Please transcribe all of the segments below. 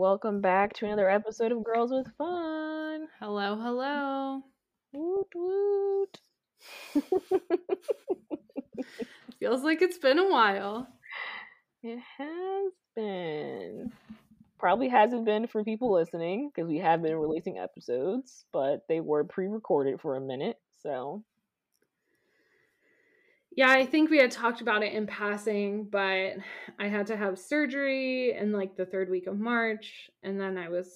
welcome back to another episode of Girls With Fun. Hello, hello. Woot, woot. Feels like it's been a while. It has been. Probably hasn't been for people listening, because we have been releasing episodes, but they were pre-recorded for a minute, so. Yeah, I think we had talked about it in passing, but I had to have surgery in like the third week of March, and then I was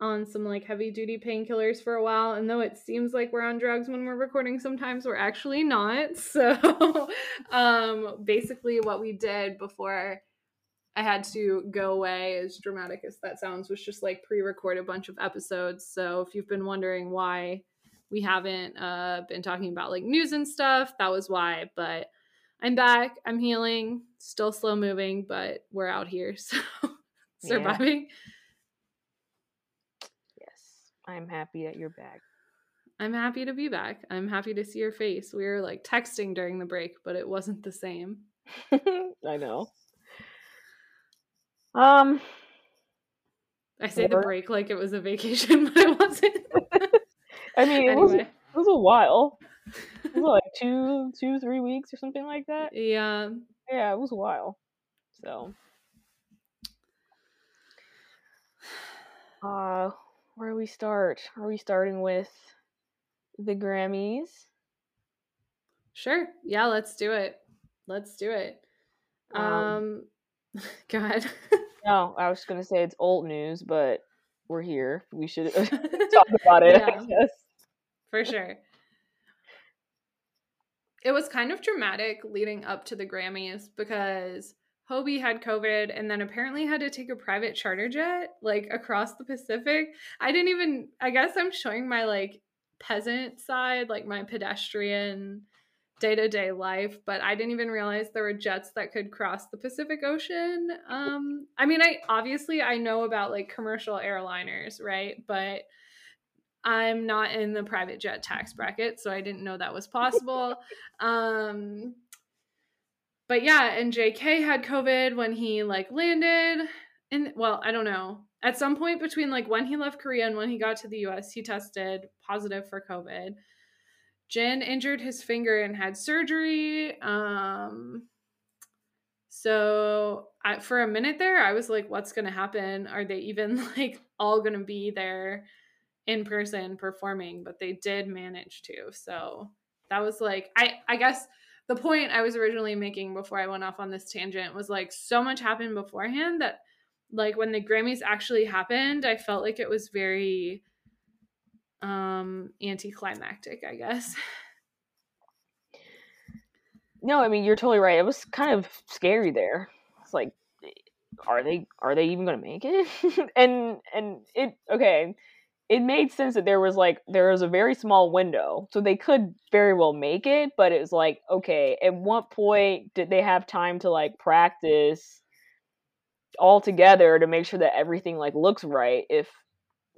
on some like heavy duty painkillers for a while, and though it seems like we're on drugs when we're recording sometimes, we're actually not. So basically what we did before I had to go away, as dramatic as that sounds, was just like pre-record a bunch of episodes. So if you've been wondering why we haven't been talking about like news and stuff, that was why. But I'm back, I'm healing, still slow moving, but we're out here, so surviving. Yeah. I'm happy that you're back. I'm happy to be back. I'm happy to see your face. We were like texting during the break, but it wasn't the same. I know. I say the break like it was a vacation, but it wasn't. I mean, anyway. it was a while. It was like three weeks or something like that. Yeah. Yeah, it was a while. So. Where do we start? Are we starting with the Grammys? Sure. Yeah, let's do it. Let's do it. Go ahead. No, I was just going to say it's old news, but we're here. We should talk about it, yeah, I guess. For sure. It was kind of dramatic leading up to the Grammys because Hobie had COVID and then apparently had to take a private charter jet, like, across the Pacific. I guess I'm showing my, like, peasant side, like, my pedestrian day-to-day life, but I didn't even realize there were jets that could cross the Pacific Ocean. I mean, I know about, like, commercial airliners, right? But I'm not in the private jet tax bracket, so I didn't know that was possible. But yeah, and JK had COVID when he, like, landed. And, well, I don't know. At some point between, like, when he left Korea and when he got to the U.S., he tested positive for COVID. Jin injured his finger and had surgery. So for a minute there, I was like, what's going to happen? Are they even, like, all going to be there in person performing? But they did manage to. So that was, like, I guess – the point I was originally making before I went off on this tangent was, like, so much happened beforehand that, like, when the Grammys actually happened, I felt like it was very anticlimactic, I guess. No, I mean, you're totally right. It was kind of scary there. It's like, are they even going to make it? and it, okay, it made sense that there was a very small window, so they could very well make it, but it was like, okay, at what point did they have time to, like, practice all together to make sure that everything, like, looks right if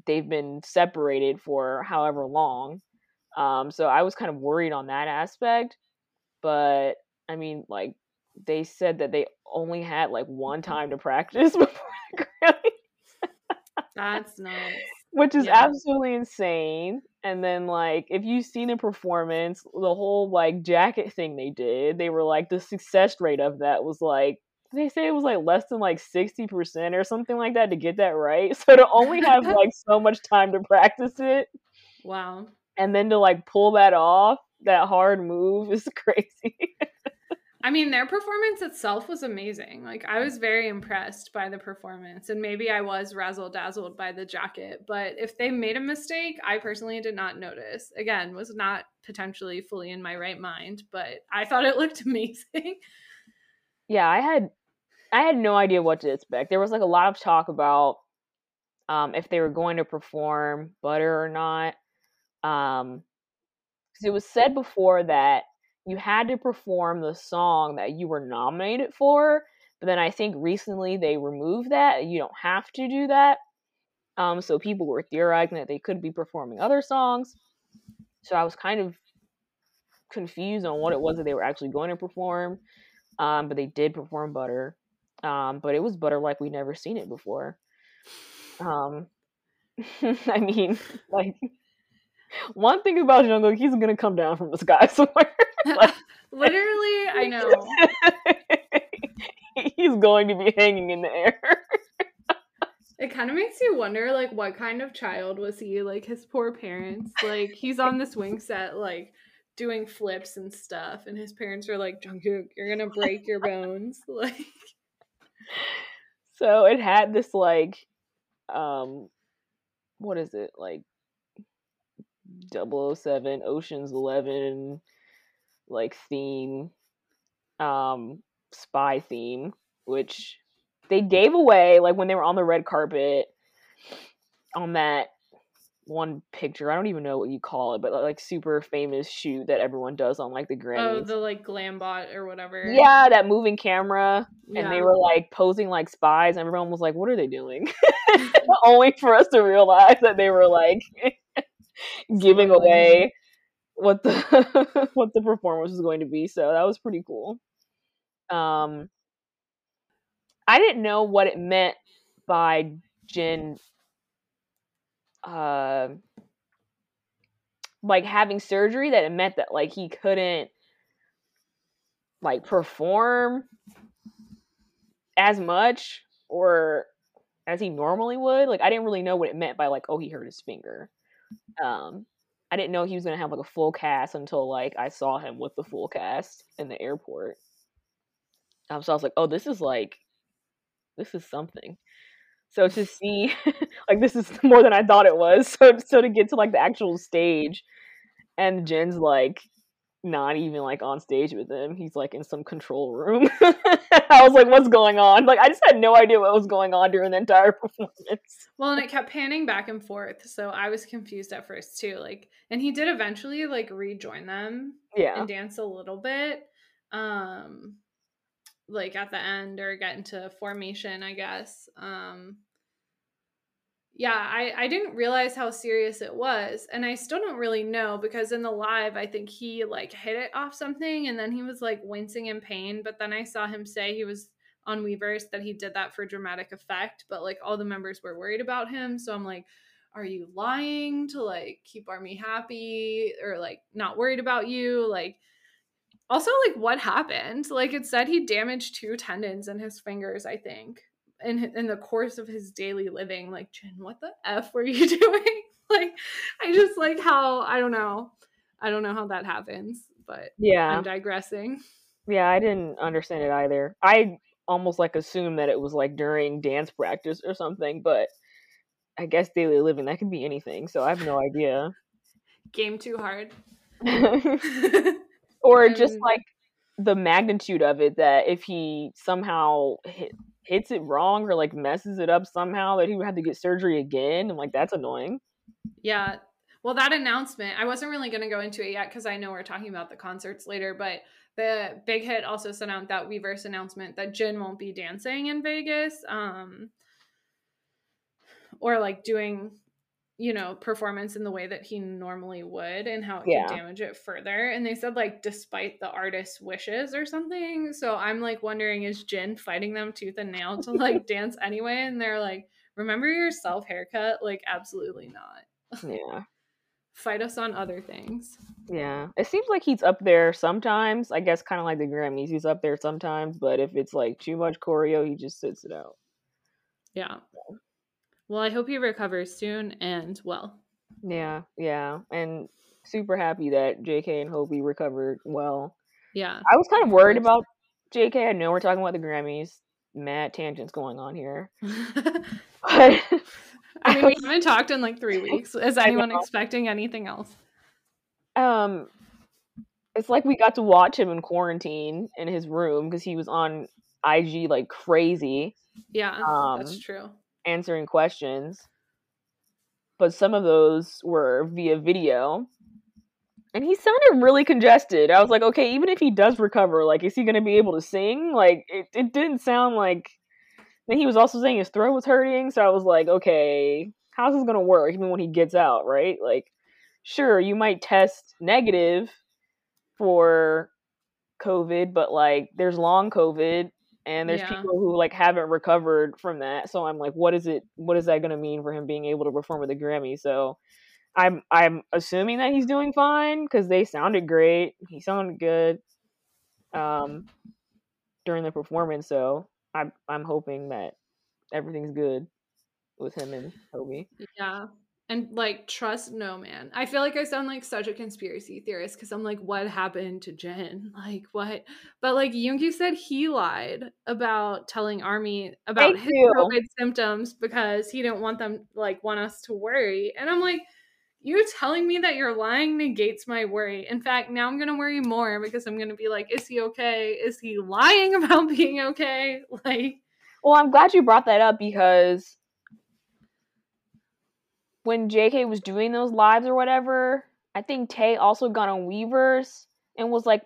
they've been separated for however long? So I was kind of worried on that aspect, but I mean, like, they said that they only had, like, one time to practice before the Grammys. That's nice. Which is absolutely insane. And then, like, if you've seen the performance, the whole, like, jacket thing they did, they were like, the success rate of that was, like, they say it was, like, less than, like, 60% or something like that to get that right. So to only have, like, so much time to practice it. Wow. And then to, like, pull that off, that hard move, is crazy. I mean, their performance itself was amazing. Like, I was very impressed by the performance, and maybe I was razzle-dazzled by the jacket, but if they made a mistake, I personally did not notice. Again, was not potentially fully in my right mind, but I thought it looked amazing. Yeah, I had no idea what to expect. There was, like, a lot of talk about if they were going to perform Butter or not. 'Cause it was said before that you had to perform the song that you were nominated for, but then I think recently they removed that. You don't have to do that. So people were theorizing that they could be performing other songs. So I was kind of confused on what it was that they were actually going to perform. But they did perform Butter. But it was Butter like we'd never seen it before. I mean, like, one thing about Jungkook, he's gonna come down from the sky somewhere. Like, literally, I know. He's going to be hanging in the air. It kind of makes you wonder, like, what kind of child was he? Like, his poor parents. Like, he's on the swing set, like, doing flips and stuff, and his parents are like, Jungkook, you're gonna break your bones. Like, so it had this, like, what is it, like, 007 Ocean's 11 like theme, spy theme, which they gave away, like, when they were on the red carpet on that one picture. I don't even know what you call it, but, like, super famous shoot that everyone does on, like, the Grammys. Oh, the, like, Glambot or whatever. Yeah, that moving camera. Yeah. And they were, like, posing like spies, and everyone was like, what are they doing? Only for us to realize that they were, like, giving away what the what the performance was going to be. So that was pretty cool. I didn't know what it meant by Jin, like, having surgery, that it meant that, like, he couldn't, like, perform as much or as he normally would. Like, I didn't really know what it meant by, like, oh, he hurt his finger. I didn't know he was gonna have, like, a full cast until, like, I saw him with the full cast in the airport. So I was like, oh, this is something. So to see, like, this is more than I thought it was. So to get to, like, the actual stage, and Jin's, like, not even, like, on stage with him. He's, like, in some control room. I was like, what's going on? Like, I just had no idea what was going on during the entire performance. Well, and it kept panning back and forth, so I was confused at first too. Like, and he did eventually, like, rejoin them, yeah, and dance a little bit, like, at the end, or get into formation, I guess. Yeah, I didn't realize how serious it was, and I still don't really know, because in the live, I think he, like, hit it off something, and then he was, like, wincing in pain, but then I saw him say he was on Weverse that he did that for dramatic effect, but, like, all the members were worried about him, so I'm like, are you lying to, like, keep ARMY happy, or, like, not worried about you, like, also, like, what happened? Like, it said he damaged 2 tendons in his fingers, I think. In the course of his daily living. Like, Jin, what the F were you doing? Like, I just like how, I don't know how that happens, but yeah, I'm digressing. Yeah, I didn't understand it either. I almost, like, assumed that it was, like, during dance practice or something, but I guess daily living, that could be anything, so I have no idea. Game too hard. Or just, like, the magnitude of it, that if he somehow hits it wrong or, like, messes it up somehow, that he would have to get surgery again. And, like, that's annoying. Yeah. Well, that announcement, I wasn't really going to go into it yet because I know we're talking about the concerts later, but the Big Hit also sent out that Weverse announcement that Jin won't be dancing in Vegas, or, like, doing, you know, performance in the way that he normally would, and how it could damage it further. And they said, like, despite the artist's wishes or something. So I'm, like, wondering, is Jin fighting them tooth and nail to, like, dance anyway? And they're like, remember your self haircut? Like, absolutely not. Yeah. Fight us on other things. Yeah. It seems like he's up there sometimes. I guess kind of like the Grammys, he's up there sometimes. But if it's, like, too much choreo, he just sits it out. Yeah. So. Well, I hope he recovers soon and well. Yeah. And super happy that JK and Hobie recovered well. Yeah. I was kind of worried about JK. I know we're talking about the Grammys. Mad tangents going on here. But I mean, we haven't talked in, like, 3 weeks. Is anyone expecting anything else? It's like we got to watch him in quarantine in his room because he was on IG like crazy. Yeah, that's true. Answering questions, but some of those were via video, and he sounded really congested. I was like, okay, even if he does recover, like, is he gonna be able to sing? Like, it didn't sound like. Then he was also saying his throat was hurting, so I was like, okay, how's this gonna work? Even when he gets out, right? Like, sure, you might test negative for COVID, but, like, there's long COVID, And there's people who like haven't recovered from that. So I'm like, what is that going to mean for him being able to perform at the Grammy? So I'm assuming that he's doing fine because they sounded great. He sounded good during the performance. So I'm hoping that everything's good with him and Toby. Yeah. And like, trust no man. I feel like I sound like such a conspiracy theorist because I'm like, what happened to Jen? Like, what? But like, Yoongi said he lied about telling ARMY about his COVID symptoms because he didn't want them, like, want us to worry. And I'm like, you telling me that you're lying negates my worry. In fact, now I'm going to worry more because I'm going to be like, is he okay? Is he lying about being okay? Like, well, I'm glad you brought that up because when JK was doing those lives or whatever, I think Tay also got on Weverse and was like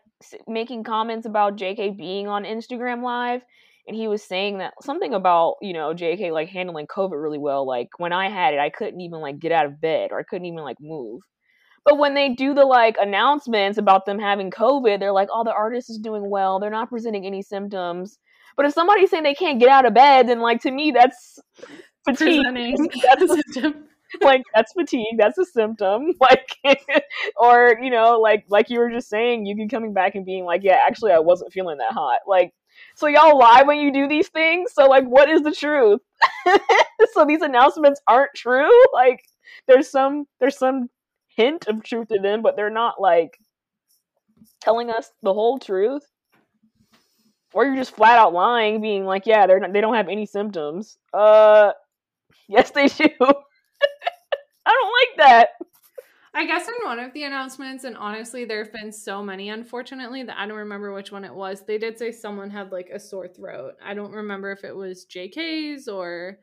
making comments about JK being on Instagram Live. And he was saying that something about, you know, JK like handling COVID really well. Like when I had it, I couldn't even like get out of bed or I couldn't even like move. But when they do the like announcements about them having COVID, they're like, oh, the artist is doing well. They're not presenting any symptoms. But if somebody's saying they can't get out of bed, then like to me, that's fatigue. Like that's fatigue, that's a symptom, like or you know, like you were just saying, you can coming back and being like, yeah, actually I wasn't feeling that hot. Like, so y'all lie when you do these things, so like what is the truth? So these announcements aren't true. Like there's some hint of truth to them, but they're not like telling us the whole truth. Or you're just flat out lying, being like, yeah, they don't have any symptoms. Yes they do. I don't like that. I guess in one of the announcements, and honestly, there have been so many, unfortunately, that I don't remember which one it was. They did say someone had like a sore throat. I don't remember if it was JK's or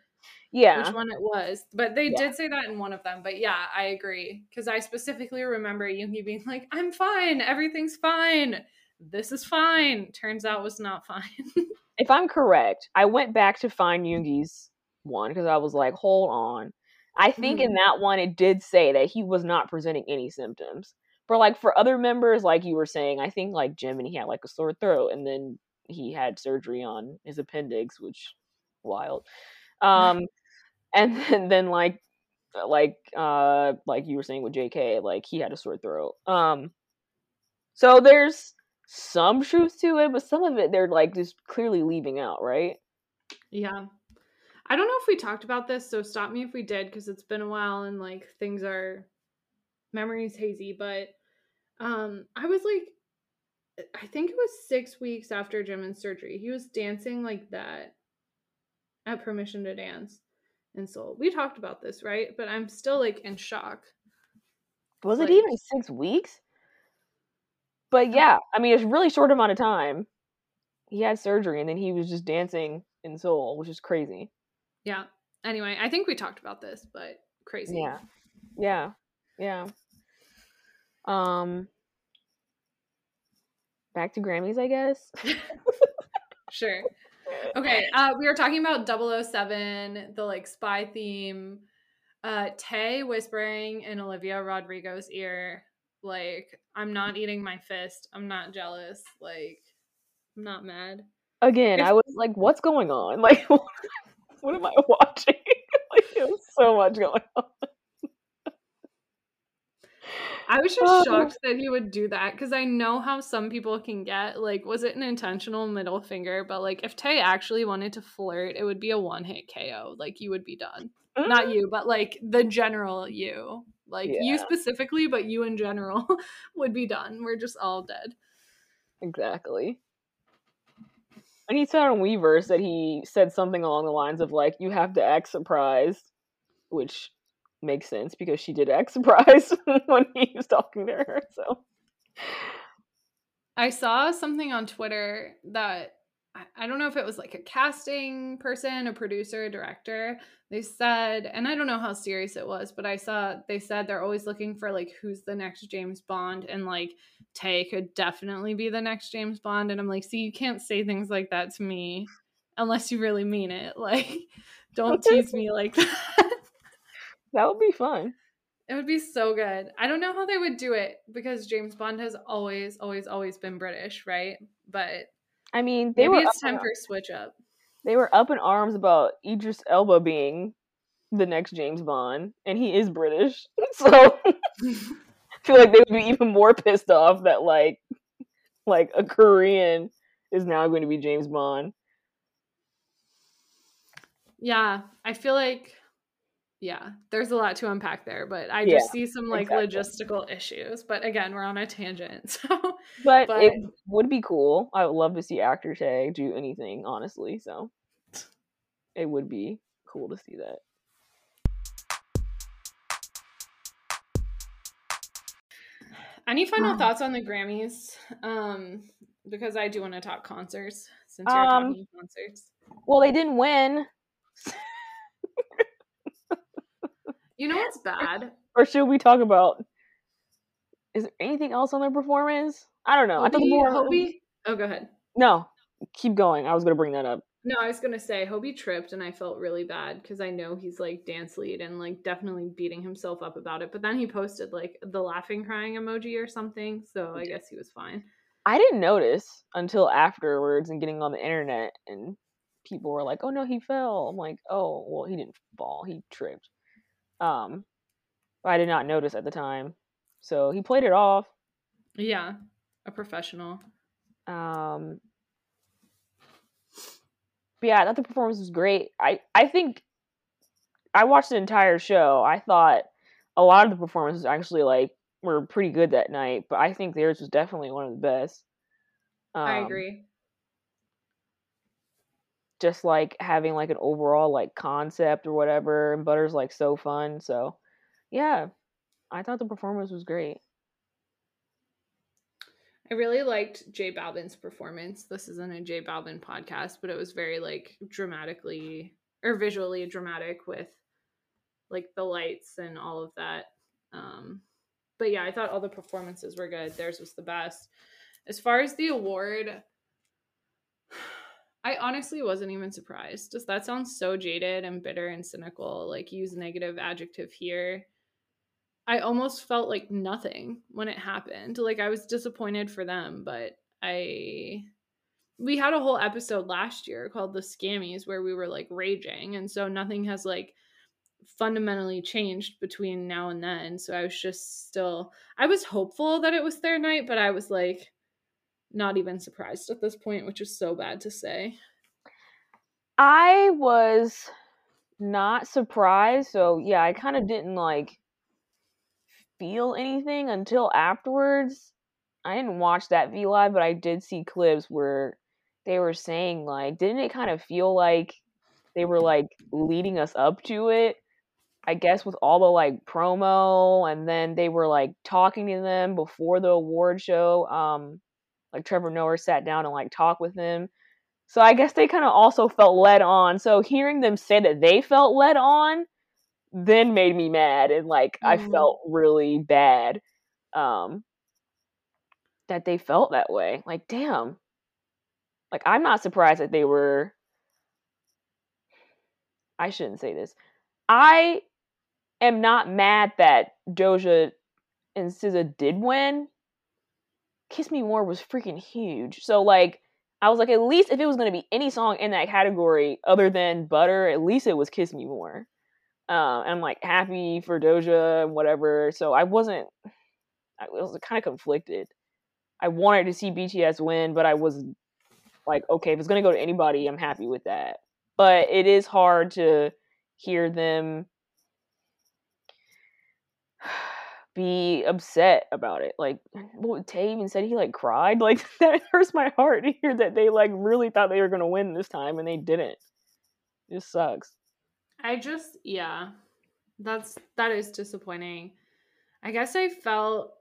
which one it was, but they did say that in one of them. But yeah, I agree. Because I specifically remember Yoongi being like, I'm fine. Everything's fine. This is fine. Turns out it was not fine. If I'm correct, I went back to find Yoongi's one because I was like, hold on. I think in that one, it did say that he was not presenting any symptoms. But like for other members, like you were saying, I think like Jim and he had like a sore throat and then he had surgery on his appendix, which wild. And then like you were saying with JK, like he had a sore throat. So there's some truth to it, but some of it they're like just clearly leaving out, right? Yeah. I don't know if we talked about this, so stop me if we did, because it's been a while and like things are memories hazy, but I was like, I think it was 6 weeks after Jimin's surgery, he was dancing like that at Permission to Dance in Seoul. We talked about this, right? But I'm still like in shock. Was it even 6 weeks? But yeah, I mean, it's a really short amount of time. He had surgery and then he was just dancing in Seoul, which is crazy. Yeah. Anyway, I think we talked about this, but crazy. Yeah. Back to Grammys, I guess. Sure. Okay. We were talking about 007, the like spy theme, Tay whispering in Olivia Rodrigo's ear, like, I'm not eating my fist. I'm not jealous. Like, I'm not mad. Again, I was like, what's going on? Like, what am I watching? Like, there's so much going on. I was just shocked that he would do that because I know how some people can get. Like, was it an intentional middle finger? But, like, if Tay actually wanted to flirt, it would be a one-hit KO. Like, you would be done. Mm-hmm. Not you, but, like, the general you. Like, you specifically, but you in general would be done. We're just all dead. Exactly. And he said on Weverse that he said something along the lines of, like, you have to act surprised, which makes sense because she did act surprised when he was talking to her, so. I saw something on Twitter that, I don't know if it was, like, a casting person, a producer, a director. They said, and I don't know how serious it was, but I saw, they said they're always looking for, like, who's the next James Bond, and, like, Tay could definitely be the next James Bond, and I'm like, see, you can't say things like that to me unless you really mean it. Like, don't tease me like that. That would be fun. It would be so good. I don't know how they would do it because James Bond has always been British, right? But I mean, they maybe it's time for a switch up. They were up in arms about Idris Elba being the next James Bond, and he is British, so I feel like they would be even more pissed off that like a Korean is now going to be James Bond. Yeah, I feel like there's a lot to unpack there, but I just see some logistical issues. But again, we're on a tangent. So, but it would be cool. I would love to see Actor Tag do anything, honestly. So it would be cool to see that. Any final thoughts on the Grammys? Because I do want to talk concerts since you're talking concerts. Well, they didn't win. You know what's bad? Or should we talk about? Is there anything else on their performance? I don't know. Oh, go ahead. No, keep going. I was going to bring that up. No, I was going to say Hobie tripped, and I felt really bad because I know he's like dance lead and like definitely beating himself up about it. But then he posted like the laughing crying emoji or something, so I guess he was fine. I didn't notice until afterwards and getting on the internet, and people were like, "Oh no, he fell." I'm like, "Oh well, he didn't fall. He tripped." I did not notice at the time, so he played it off. Yeah, a professional. But yeah, I thought the performance was great. I think I watched the entire show. I thought a lot of the performances actually were pretty good that night, but I think theirs was definitely one of the best. I agree. Just having an overall concept or whatever, and Butter's so fun. So yeah, I thought the performance was great. I really liked J Balvin's performance. This isn't a J Balvin podcast, but it was very dramatically or visually dramatic with the lights and all of that. But yeah, I thought all the performances were good. Theirs was the best. As far as the award, I honestly wasn't even surprised. Does that sound so jaded and bitter and cynical? Use negative adjective here. I almost felt nothing when it happened. I was disappointed for them, but we had a whole episode last year called The Scammies where we were raging, and so nothing has fundamentally changed between now and then. So I was just still, I was hopeful that it was their night, but I was not even surprised at this point, which is so bad to say. I was not surprised. So yeah, I kind of didn't feel anything until afterwards. I didn't watch that VLive, but I did see clips where they were saying didn't it kind of feel like they were leading us up to it? I guess with all the promo, and then they were talking to them before the award show. Trevor Noah sat down and talked with him. So I guess they kind of also felt led on. So hearing them say that they felt led on then made me mad. And I felt really bad that they felt that way. Damn. I'm not surprised that they were, I shouldn't say this. I am not mad that Doja and SZA did win. Kiss Me More was freaking huge. So, I was at least if it was going to be any song in that category other than Butter, at least it was Kiss Me More. And I'm, happy for Doja and whatever. So, I was kind of conflicted. I wanted to see BTS win, but I was okay, if it's going to go to anybody, I'm happy with that. But it is hard to hear them be upset about it. Tay even said he cried. That hurts my heart to hear that they really thought they were gonna win this time and they didn't. It just sucks. That is disappointing. I guess I felt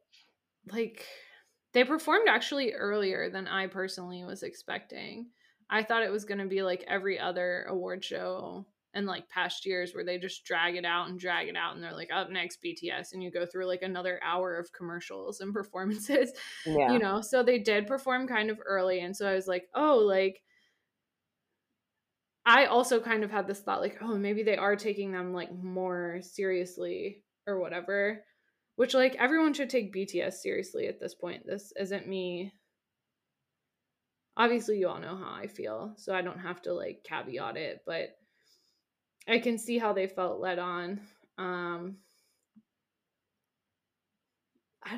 they performed actually earlier than I personally was expecting. I thought it was gonna be every other award show and past years where they just drag it out and they're up next BTS, and you go through another hour of commercials and performances, you know? So they did perform kind of early. And so I was I also kind of had this thought maybe they are taking them more seriously or whatever, which everyone should take BTS seriously at this point. This isn't me obviously you all know how I feel, so I don't have to like caveat it, but I can see how they felt led on. I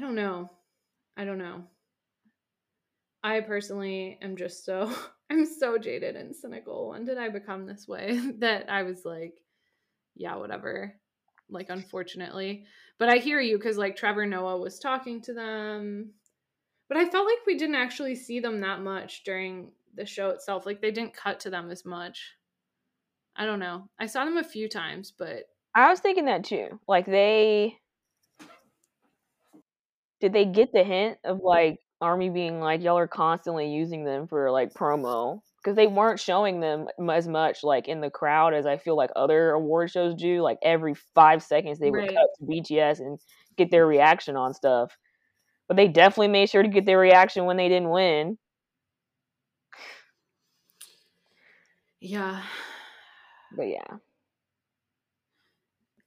don't know. I don't know. I personally am just so, I'm so jaded and cynical. When did I become this way? That I was like, yeah, whatever. Like, unfortunately. But I hear you, because like Trevor Noah was talking to them. But I felt like we didn't actually see them that much during the show itself. Like, they didn't cut to them as much. I don't know. I saw them a few times, but. I was thinking that too. Like, they. Did they get the hint of, like, Army being like, y'all are constantly using them for, like, promo? Because they weren't showing them as much, like, in the crowd as I feel like other award shows do. Like, every 5 seconds they would cut to BTS and get their reaction on stuff. But they definitely made sure to get their reaction when they didn't win. Yeah. But, yeah.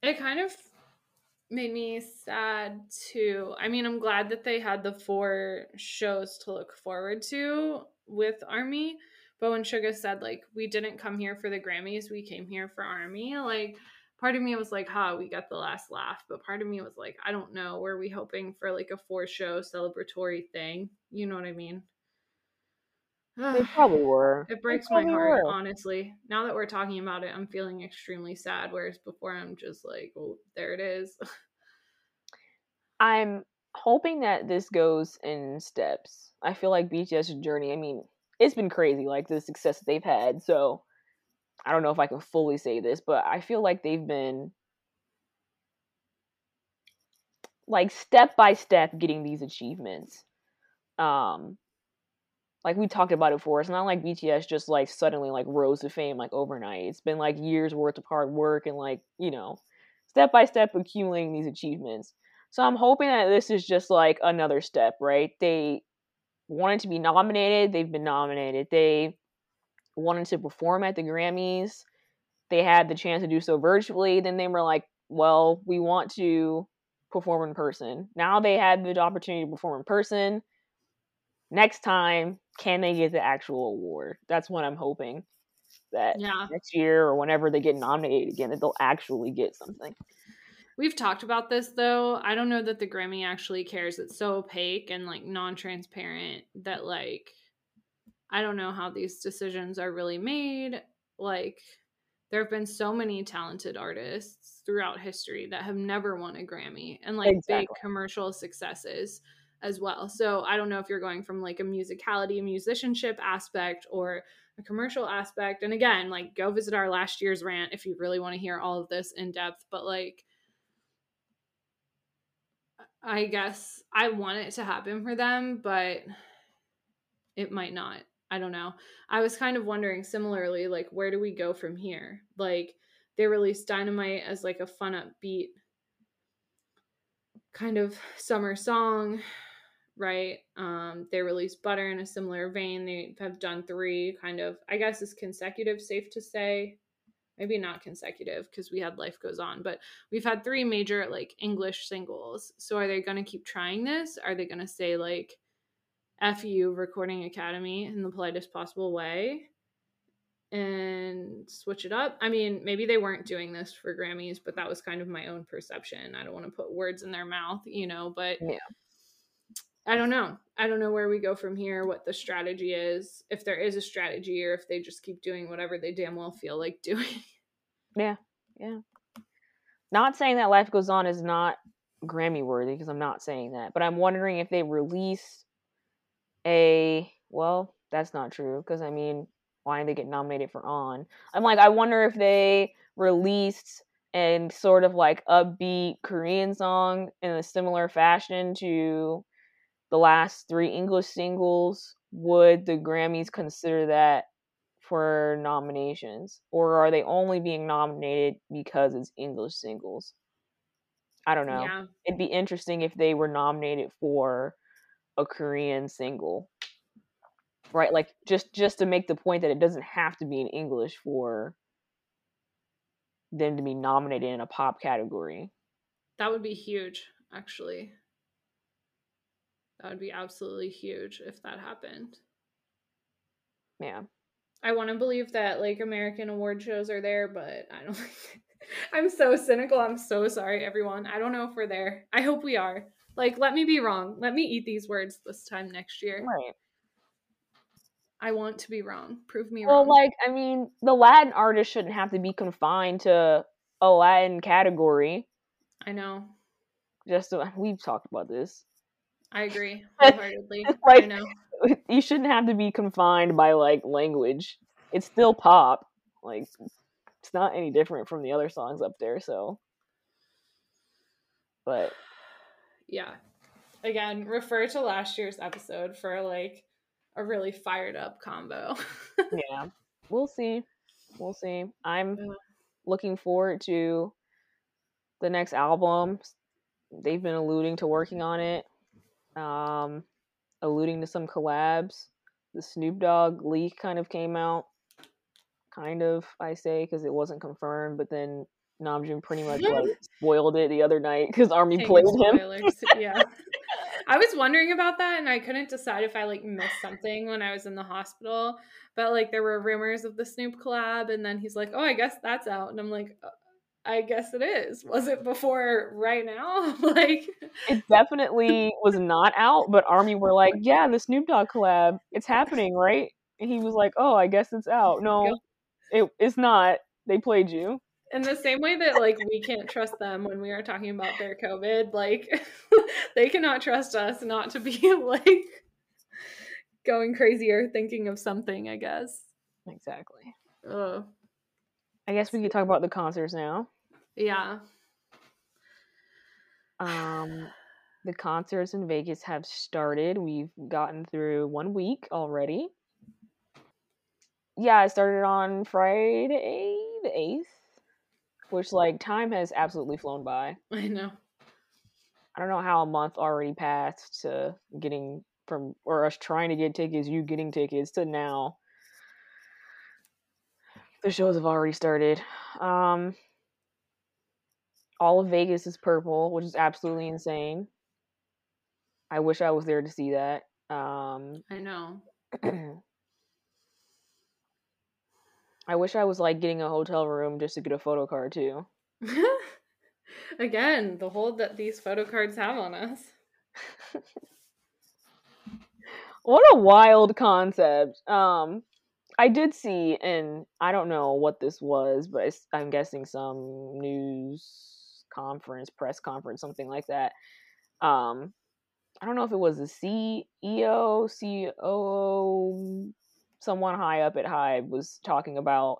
It kind of made me sad too. I mean, I'm glad that they had the 4 shows to look forward to with ARMY, but when Suga said, like, we didn't come here for the Grammys, we came here for ARMY, like, part of me was like, ha, we got the last laugh, but part of me was like, I don't know, were we hoping for like a 4-show celebratory thing? You know what I mean? They probably were. It breaks my heart, honestly. Now that we're talking about it, I'm feeling extremely sad, whereas before I'm just like, oh, there it is. I'm hoping that this goes in steps. I feel like BTS's journey, I mean, it's been crazy, like, the success that they've had, so I don't know if I can fully say this, but I feel like they've been, like, step by step getting these achievements. Like, we talked about it before. It's not like BTS just, like, suddenly, like, rose to fame, like, overnight. It's been, like, years' worth of hard work and, like, you know, step-by-step accumulating these achievements. So I'm hoping that this is just, like, another step, right? They wanted to be nominated. They've been nominated. They wanted to perform at the Grammys. They had the chance to do so virtually. Then they were like, well, we want to perform in person. Now they had the opportunity to perform in person. Next time, can they get the actual award? That's what I'm hoping, that next year or whenever they get nominated again, that they'll actually get something. We've talked about this, though. I don't know that the Grammy actually cares. It's so opaque and, like, non-transparent that, like, I don't know how these decisions are really made. Like, there have been so many talented artists throughout history that have never won a Grammy and, like, big commercial successes as well. So I don't know if you're going from like a musicality, a musicianship aspect or a commercial aspect. And again, like, go visit our last year's rant if you really want to hear all of this in depth. But like, I guess I want it to happen for them, but it might not. I don't know. I was kind of wondering similarly, like, where do we go from here? Like, they released Dynamite as like a fun, upbeat kind of summer song, right? They released Butter in a similar vein. They have done 3 kind of, I guess is consecutive, safe to say. Maybe not consecutive because we had Life Goes On, but we've had 3 major like English singles. So are they going to keep trying this? Are they going to say like, F you Recording Academy in the politest possible way and switch it up? I mean, maybe they weren't doing this for Grammys, but that was kind of my own perception. I don't want to put words in their mouth, you know, but yeah. I don't know. I don't know where we go from here, what the strategy is, if there is a strategy, or if they just keep doing whatever they damn well feel like doing. Yeah, yeah. Not saying that Life Goes On is not Grammy-worthy, because I'm not saying that, but I'm wondering if they release a, well, that's not true, because I mean, why did they get nominated for On? I'm like, I wonder if they released a sort of like upbeat Korean song in a similar fashion to the last 3 English singles, would the Grammys consider that for nominations? Or are they only being nominated because it's English singles? I don't know. Yeah. It'd be interesting if they were nominated for a Korean single, right? Like, just to make the point that it doesn't have to be in English for them to be nominated in a pop category. That would be huge, actually. That would be absolutely huge if that happened. Yeah. I want to believe that, like, American award shows are there, but I don't I'm so cynical. I'm so sorry, everyone. I don't know if we're there. I hope we are. Like, let me be wrong. Let me eat these words this time next year. Right. I want to be wrong. Prove me wrong. Well, like, I mean, the Latin artist shouldn't have to be confined to a Latin category. I know. Just, we've talked about this. I agree wholeheartedly. Like, I know. You shouldn't have to be confined by, like, language. It's still pop. Like, it's not any different from the other songs up there, so. But. Yeah. Again, refer to last year's episode for, like, a really fired up combo. Yeah. We'll see. We'll see. I'm looking forward to the next album. They've been alluding to working on it. Alluding to some collabs. The Snoop Dogg leak kind of came out. Kind of, I say, because it wasn't confirmed, but then Namjoon pretty much like spoiled it the other night because Army played him. Yeah. I was wondering about that and I couldn't decide if I like missed something when I was in the hospital, but like there were rumors of the Snoop collab and then he's like, oh, I guess that's out. And I'm like, I guess it is. Was it before right now? Like, it definitely was not out, but Army were like, yeah, the Snoop Dogg collab, it's happening, right? And he was like, oh, I guess it's out. No, it's not. They played you. In the same way that, like, we can't trust them when we are talking about their COVID, like, they cannot trust us not to be, like, going crazy or thinking of something, I guess. Exactly. Ugh. I guess we could talk about the concerts now. Yeah. The concerts in Vegas have started. We've gotten through 1 week already. Yeah, it started on Friday the 8th. Which, like, time has absolutely flown by. I know. I don't know how a month already passed to getting from, or us trying to get tickets, you getting tickets, to now. The shows have already started. All of Vegas is purple, which is absolutely insane. I wish I was there to see that. I know. I wish I was, like, getting a hotel room just to get a photo card, too. Again, the hold that these photo cards have on us. What a wild concept. I did see, and I don't know what this was, but I'm guessing some news conference, press conference, something like that. I don't know if it was the CEO, COO... someone high up at Hybe was talking about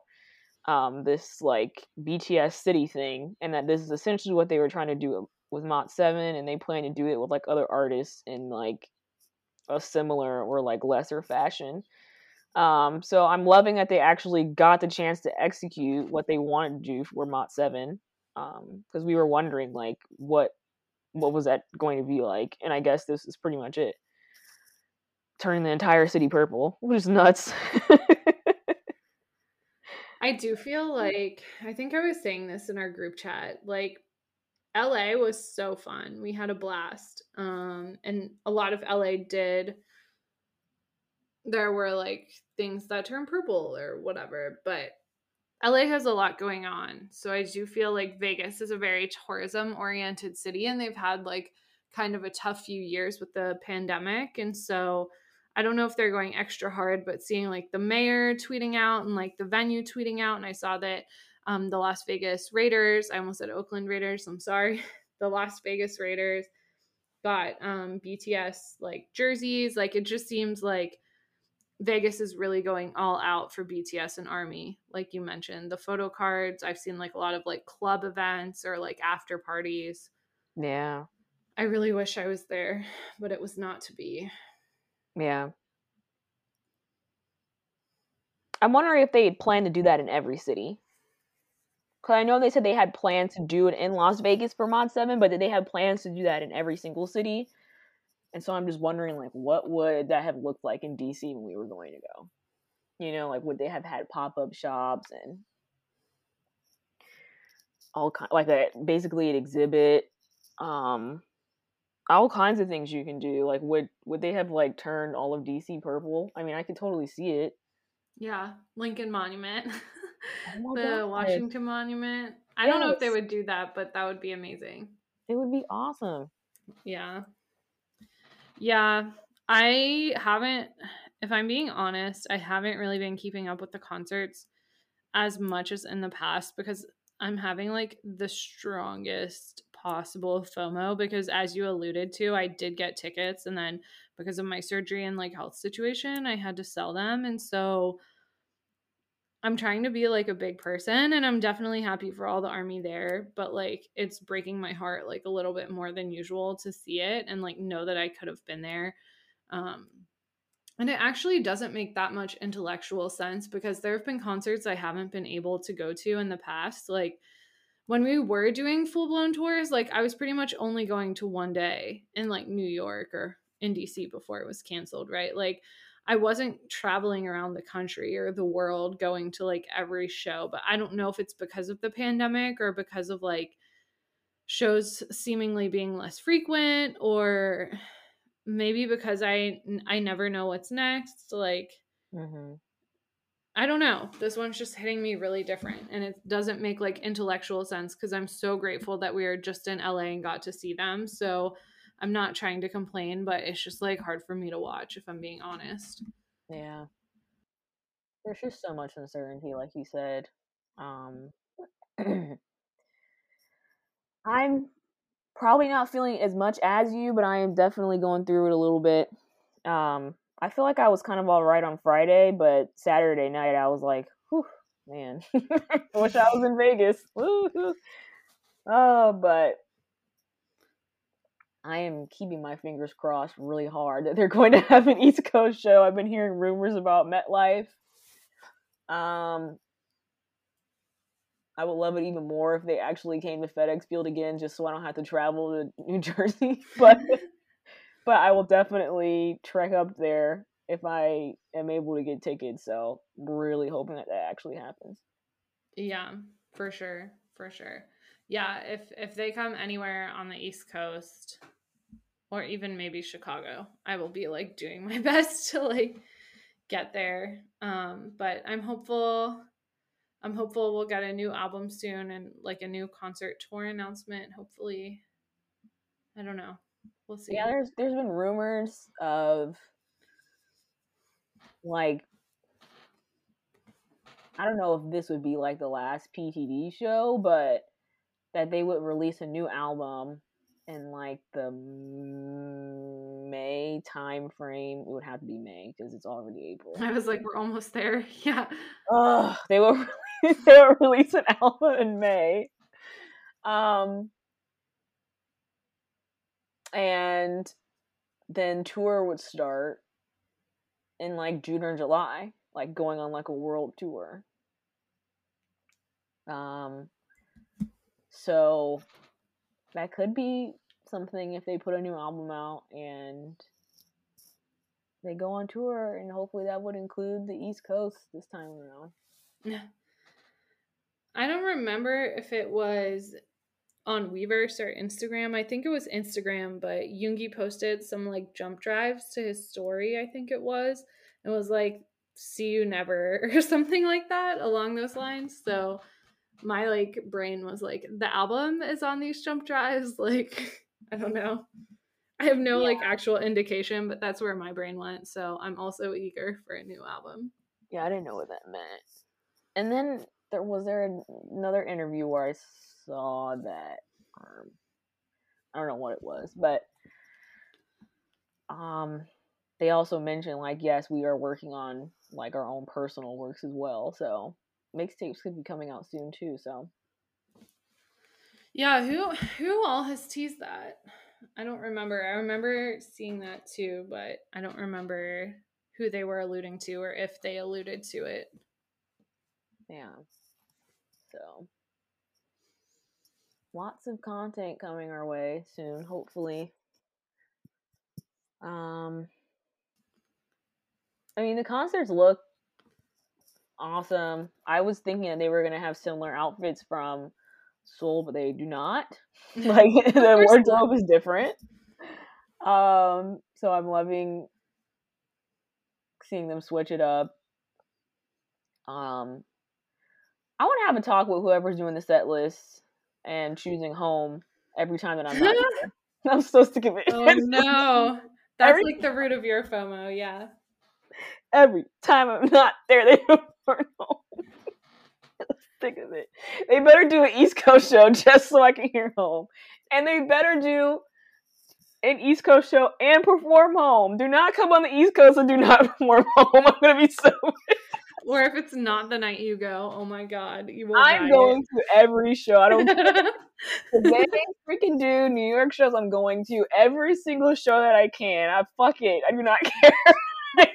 this like BTS city thing, and that this is essentially what they were trying to do with Mach7, and they plan to do it with like other artists in like a similar or like lesser fashion. So I'm loving that they actually got the chance to execute what they wanted to do for Mach7, because we were wondering like what was that going to be like, and I guess this is pretty much it. Turning the entire city purple, which is nuts. I do feel like, I think I was saying this in our group chat, like LA was so fun. We had a blast. And a lot of LA did, there were like things that turned purple or whatever, but LA has a lot going on. So I do feel like Vegas is a very tourism oriented city, and they've had like kind of a tough few years with the pandemic. And so I don't know if they're going extra hard, but seeing like the mayor tweeting out and like the venue tweeting out. And I saw that the Las Vegas Raiders, I almost said Oakland Raiders, I'm sorry. The Las Vegas Raiders got BTS like jerseys. Like it just seems like Vegas is really going all out for BTS and ARMY. Like you mentioned, the photo cards, I've seen like a lot of like club events or like after parties. Yeah. I really wish I was there, but it was not to be. Yeah. I'm wondering if they had planned to do that in every city. Because I know they said they had plans to do it in Las Vegas for Mach7, but they had plans to do that in every single city. And so I'm just wondering, like, what would that have looked like in DC when we were going to go? You know, like, would they have had pop-up shops and all kind, like, basically an exhibit? All kinds of things you can do. Like, would they have like turned all of DC purple? I mean, I could totally see it. Yeah, Lincoln Monument, oh the God. Washington Monument. I don't know if they would do that, but that would be amazing. It would be awesome. Yeah. Yeah, I haven't, if I'm being honest, I haven't really been keeping up with the concerts as much as in the past because I'm having like the strongest possible FOMO because as you alluded to, I did get tickets and then because of my surgery and like health situation, I had to sell them. And so I'm trying to be like a big person and I'm definitely happy for all the army there, but like it's breaking my heart like a little bit more than usual to see it and like know that I could have been there. And it actually doesn't make that much intellectual sense because there have been concerts I haven't been able to go to in the past. Like when we were doing full-blown tours, like I was pretty much only going to one day in like New York or in DC before it was canceled, right? Like I wasn't traveling around the country or the world going to like every show, but I don't know if it's because of the pandemic or because of like shows seemingly being less frequent or maybe because I never know what's next. Like, mm-hmm. I don't know. This one's just hitting me really different and it doesn't make like intellectual sense because I'm so grateful that we are just in LA and got to see them. So I'm not trying to complain, but it's just like hard for me to watch if I'm being honest. Yeah. There's just so much uncertainty, like you said. I'm probably not feeling as much as you, but I am definitely going through it a little bit. I feel like I was kind of all right on Friday, but Saturday night I was like, whew, man, I wish I was in Vegas. Woo-hoo. Oh, but I am keeping my fingers crossed really hard that they're going to have an East Coast show. I've been hearing rumors about MetLife. I would love it even more if they actually came to FedEx Field again, just so I don't have to travel to New Jersey. But I will definitely trek up there if I am able to get tickets. So really hoping that that actually happens. Yeah, for sure. For sure. Yeah, if they come anywhere on the East Coast or even maybe Chicago, I will be like doing my best to like get there. But I'm hopeful we'll get a new album soon and like a new concert tour announcement. Hopefully, I don't know. We'll see. Yeah, there's been rumors of like, I don't know if this would be like the last PTD show, but that they would release a new album in like the May time frame. It would have to be May because it's already April. I was like, we're almost there. Yeah. Oh, they will release an album in May. And then tour would start in like June or July, like going on like a world tour. So that could be something if they put a new album out and they go on tour, and hopefully that would include the East Coast this time around. I don't remember if it was on Weverse or Instagram. I think it was Instagram, but Yoongi posted some like jump drives to his story, I think it was. It was like, see you never or something like that along those lines. So my like brain was like, the album is on these jump drives. Like, I don't know. I have no like actual indication, but that's where my brain went. So I'm also eager for a new album. Yeah, I didn't know what that meant. And then there was another interview where I saw that, I don't know what it was, but they also mentioned like, yes, we are working on like our own personal works as well. So mixtapes could be coming out soon too, so yeah. Who all has teased that? I don't remember. I remember seeing that too, but I don't remember who they were alluding to or if they alluded to it. Yeah, so lots of content coming our way soon, hopefully. I mean, the concerts look awesome. I was thinking that they were going to have similar outfits from Seoul, but they do not. Like, the wardrobe is different. So I'm loving seeing them switch it up. I want to have a talk with whoever's doing the set list and choosing home every time that I'm not there. I'm so sick of it. Oh, no. That's like the root of your FOMO, yeah. Every time I'm not there, they don't burn home. Sick of it. They better do an East Coast show just so I can hear home. And they better do an East Coast show and perform home. Do not come on the East Coast and do not perform home. I'm going to be so mad. Or if it's not the night you go, oh my God, you will. I'm going to every show. I don't care. If they freaking do New York shows, I'm going to every single show that I can. Fuck it. I do not care.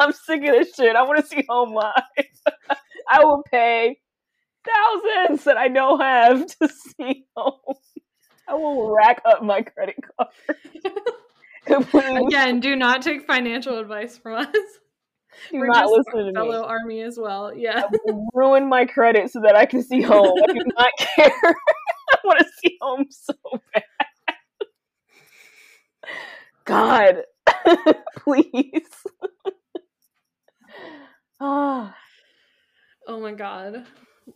I'm sick of this shit. I want to see home live. I will pay thousands that I don't have to see home. I will rack up my credit card. Again, do not take financial advice from us. We're not listening to fellow me. Army as well. Yeah. I will ruin my credit so that I can see home. I do not care. I want to see home so bad. God, please. Oh my God.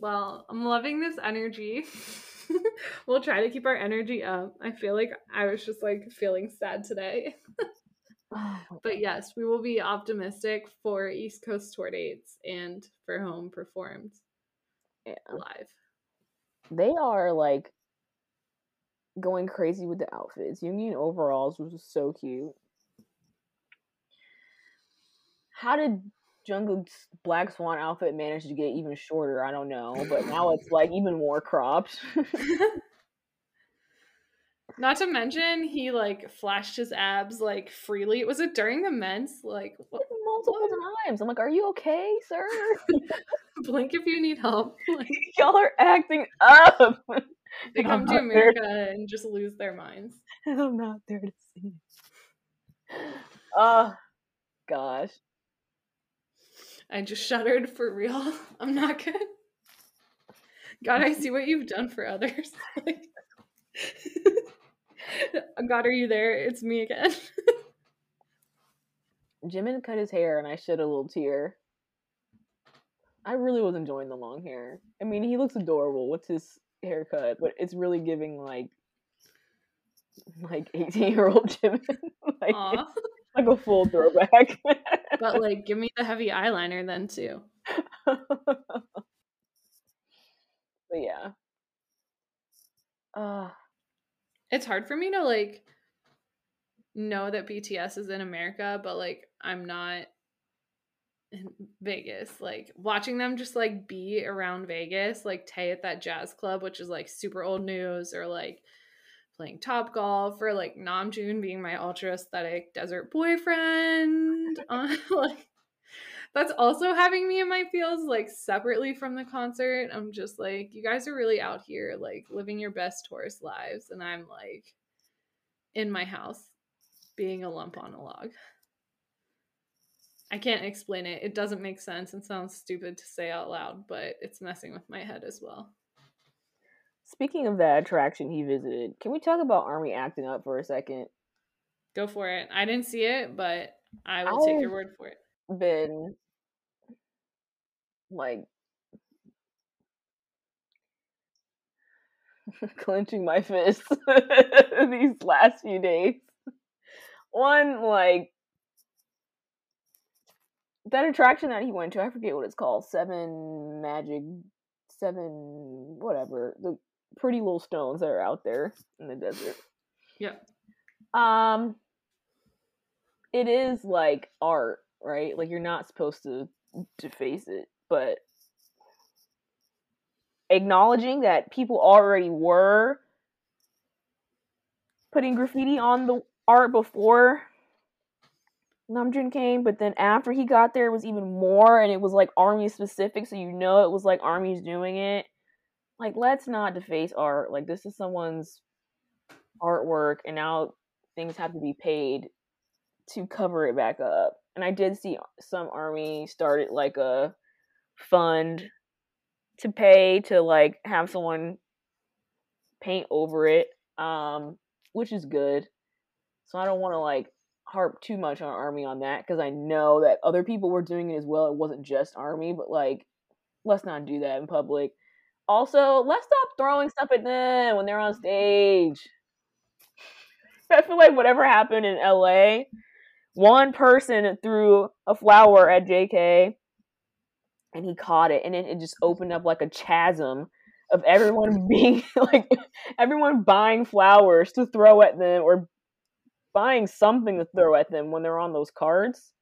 Well, I'm loving this energy. We'll try to keep our energy up. I feel like I was just like feeling sad today. But yes, we will be optimistic for East Coast tour dates and for home performed live. They are like going crazy with the outfits. Yoongi in overalls was just so cute. How did Jungkook's Black Swan outfit managed to get even shorter? I don't know, but now it's like even more cropped. Not to mention he like flashed his abs like freely. Was it during the men's? Like multiple times. I'm like, are you okay, sir? Blink if you need help. Like, y'all are acting up. They come to America and just lose their minds. I'm not there to see. Oh gosh. I just shuddered for real. I'm not good. God, I see what you've done for others. Like, God, are you there? It's me again. Jimin cut his hair and I shed a little tear. I really was enjoying the long hair. I mean, he looks adorable with his haircut, but it's really giving like 18-year-old Jimin. Like, like a full throwback. But like, give me the heavy eyeliner then too. But yeah. It's hard for me to like know that BTS is in America, but like I'm not in Vegas. Like watching them just like be around Vegas, like Tay at that jazz club, which is like super old news, or like playing Top Golf, or like Namjoon being my ultra aesthetic desert boyfriend. Like that's also having me in my feels, like separately from the concert. I'm just like, you guys are really out here, like living your best tourist lives, and I'm like in my house being a lump on a log. I can't explain it. It doesn't make sense and sounds stupid to say out loud, but it's messing with my head as well. Speaking of that attraction he visited, can we talk about ARMY acting up for a second? Go for it. I didn't see it, but I will take your word for it. Been like clenching my fists these last few days. One, like that attraction that he went to, I forget what it's called, Seven Magic, the pretty little stones that are out there in the desert. Yeah. It is like art, right? Like you're not supposed to deface it, but acknowledging that people already were putting graffiti on the art before Namjoon came, but then after he got there it was even more, and it was like ARMY specific, so you know it was like ARMY's doing it. Like, let's not deface art. Like, this is someone's artwork, and now things have to be paid to cover it back up. And I did see some ARMY started like a fund to pay to like have someone paint over it, which is good. So I don't want to like harp too much on ARMY on that, because I know that other people were doing it as well. It wasn't just ARMY, but like, let's not do that in public. Also, let's stop throwing stuff at them when they're on stage. I feel like whatever happened in LA, one person threw a flower at JK and he caught it, and it just opened up like a chasm of everyone being like, everyone buying flowers to throw at them, or buying something to throw at them when they're on those cards.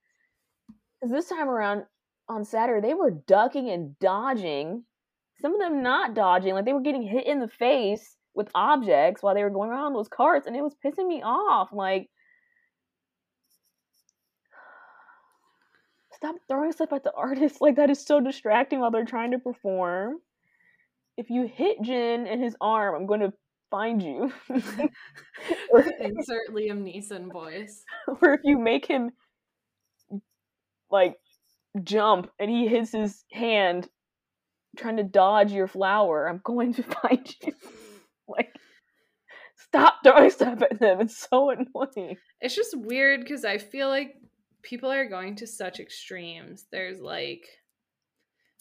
Because this time around on Saturday, they were ducking and dodging. Some of them not dodging, like they were getting hit in the face with objects while they were going around those carts, and it was pissing me off. Like, stop throwing stuff at the artists. Like, that is so distracting while they're trying to perform. If you hit Jin in his arm, I'm going to find you. Insert Liam Neeson voice. Or if you make him like jump and he hits his hand trying to dodge your flower, I'm going to find you. Like, stop throwing stuff at them. It's so annoying. It's just weird because I feel like people are going to such extremes. There's like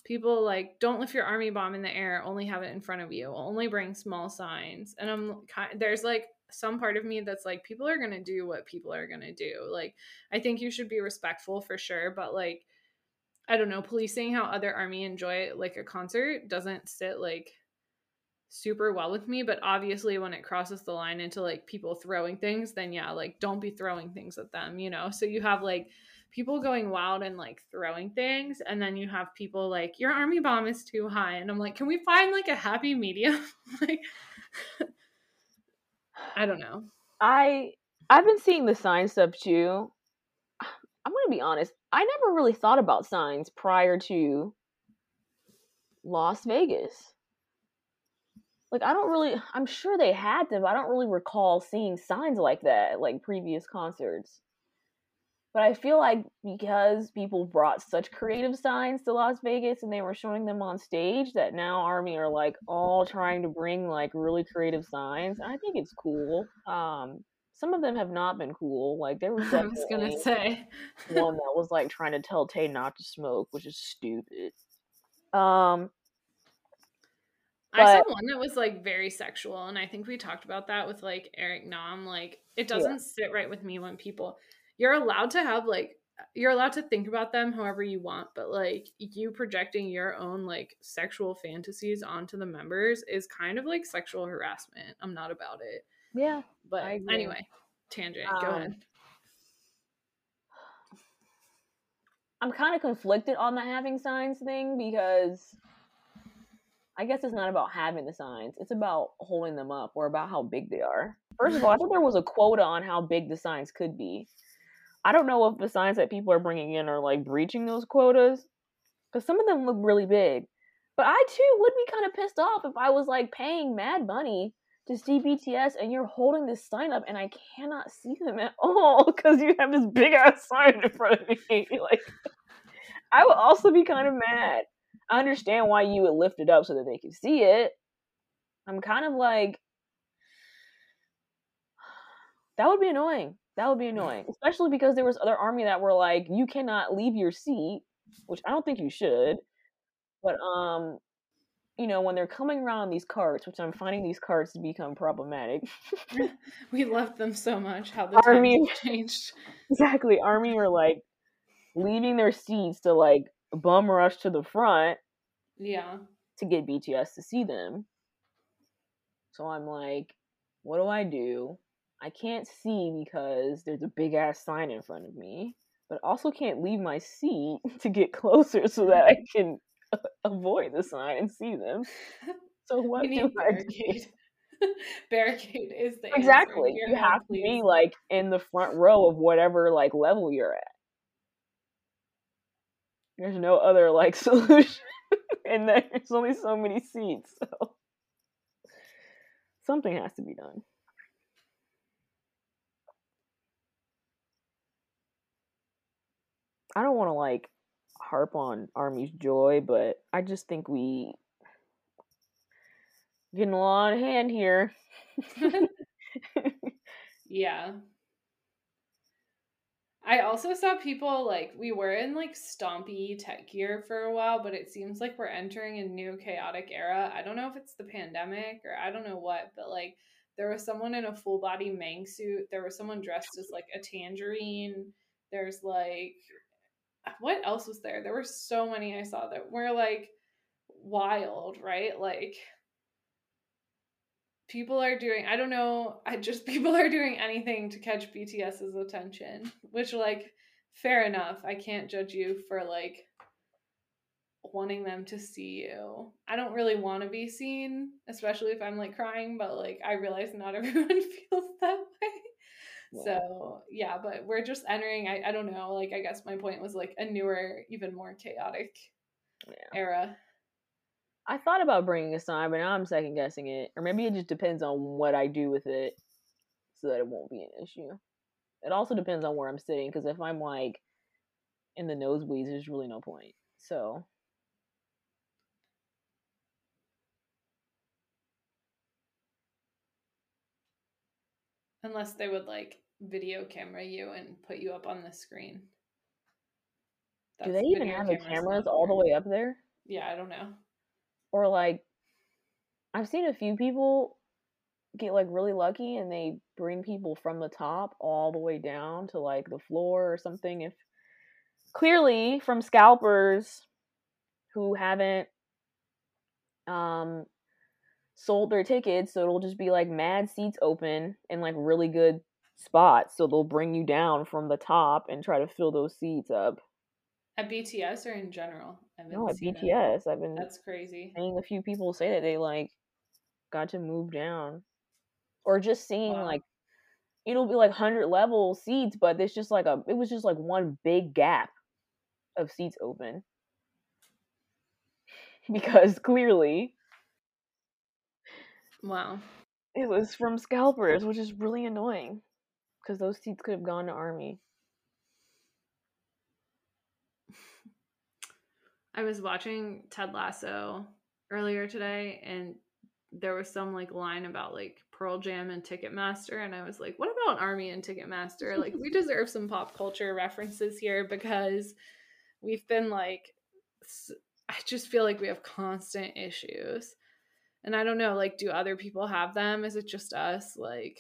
people like, don't lift your ARMY bomb in the air, only have it in front of you, only bring small signs. And there's like some part of me that's like, people are going to do what people are going to do. Like, I think you should be respectful for sure, but like, I don't know, policing how other ARMY enjoy like a concert doesn't sit like super well with me. But obviously when it crosses the line into like people throwing things, then yeah, like don't be throwing things at them, you know? So you have like people going wild and like throwing things, and then you have people like, your ARMY bomb is too high. And I'm like, can we find like a happy medium? Like, I don't know. I've been seeing the sign stuff too. I'm going to be honest. I never really thought about signs prior to Las Vegas. Like, I'm sure they had them, but I don't really recall seeing signs like that at, like, previous concerts. But I feel like because people brought such creative signs to Las Vegas and they were showing them on stage, that now ARMY are, like, all trying to bring, like, really creative signs. I think it's cool. Some of them have not been cool. Like, there was definitely one that was like trying to tell Tay not to smoke, which is stupid. I saw one that was like very sexual, and I think we talked about that with like Eric Nam. Like, it doesn't sit right with me when people, you're allowed to think about them however you want, but like you projecting your own like sexual fantasies onto the members is kind of like sexual harassment. I'm not about it. Yeah, but anyway, tangent, go ahead. I'm kind of conflicted on the having signs thing, because I guess it's not about having the signs. It's about holding them up, or about how big they are. First of all, I think there was a quota on how big the signs could be. I don't know if the signs that people are bringing in are like breaching those quotas, because some of them look really big. But I too would be kind of pissed off if I was like paying mad money to see BTS and you're holding this sign up and I cannot see them at all because you have this big ass sign in front of me. Like, I would also be kind of mad. I understand why you would lift it up so that they can see it. I'm kind of like, that would be annoying. That would be annoying. Especially because there was other ARMY that were like, you cannot leave your seat, which I don't think you should. But, you know, when they're coming around these carts, which I'm finding these carts to become problematic. We love them so much, how the ARMY changed. Exactly. ARMY are like leaving their seats to like bum rush to the front. Yeah. To get BTS to see them. So I'm like, what do? I can't see because there's a big ass sign in front of me, but also can't leave my seat to get closer so that I can avoid the sign and see them. So what do I do? Barricade is the exactly answer. You have to be like in the front row of whatever like level you're at. There's no other like solution, and there's only so many seats, so something has to be done. I don't want to like harp on ARMY's joy, but I just think we getting a lot of hand here. Yeah. I also saw people, like, we were in, like, stompy tech gear for a while, but it seems like we're entering a new chaotic era. I don't know if it's the pandemic or I don't know what, but, like, there was someone in a full-body Mang suit. There was someone dressed as, like, a tangerine. There's, like, what else was there? There were so many I saw that were, like, wild, right? Like, people are doing, I don't know, I just, people are doing anything to catch BTS's attention, which, like, fair enough. I can't judge you for, like, wanting them to see you. I don't really want to be seen, especially if I'm, like, crying, but, like, I realize not everyone feels that way. Wow. So, yeah, but we're just entering, I don't know, like, I guess my point was, like, a newer, even more chaotic era. I thought about bringing a sign, but now I'm second guessing it. Or maybe it just depends on what I do with it so that it won't be an issue. It also depends on where I'm sitting, because if I'm, like, in the nosebleeds, there's really no point. So. Unless they would, like, video camera you and put you up on the screen. That's, do they even have the cameras all the way up there? Yeah, I don't know. Or, like, I've seen a few people get, like, really lucky and they bring people from the top all the way down to, like, the floor or something. If clearly from scalpers who haven't sold their tickets, so it'll just be, like, mad seats open and, like, really good spots. So they'll bring you down from the top and try to fill those seats up. At BTS or in general? No, at BTS. I've been That's crazy. Seeing a few people say that they, like, got to move down. Or just seeing, like, it'll be, like, 100-level seats, but it's just, like, it was just, like, one big gap of seats open. Because, clearly. Wow. It was from scalpers, which is really annoying. Because those seats could have gone to ARMY. I was watching Ted Lasso earlier today, and there was some, like, line about, like, Pearl Jam and Ticketmaster, and I was like, what about ARMY and Ticketmaster? Like, we deserve some pop culture references here, because we've been, like, I just feel like we have constant issues. And I don't know, like, do other people have them? Is it just us? Like,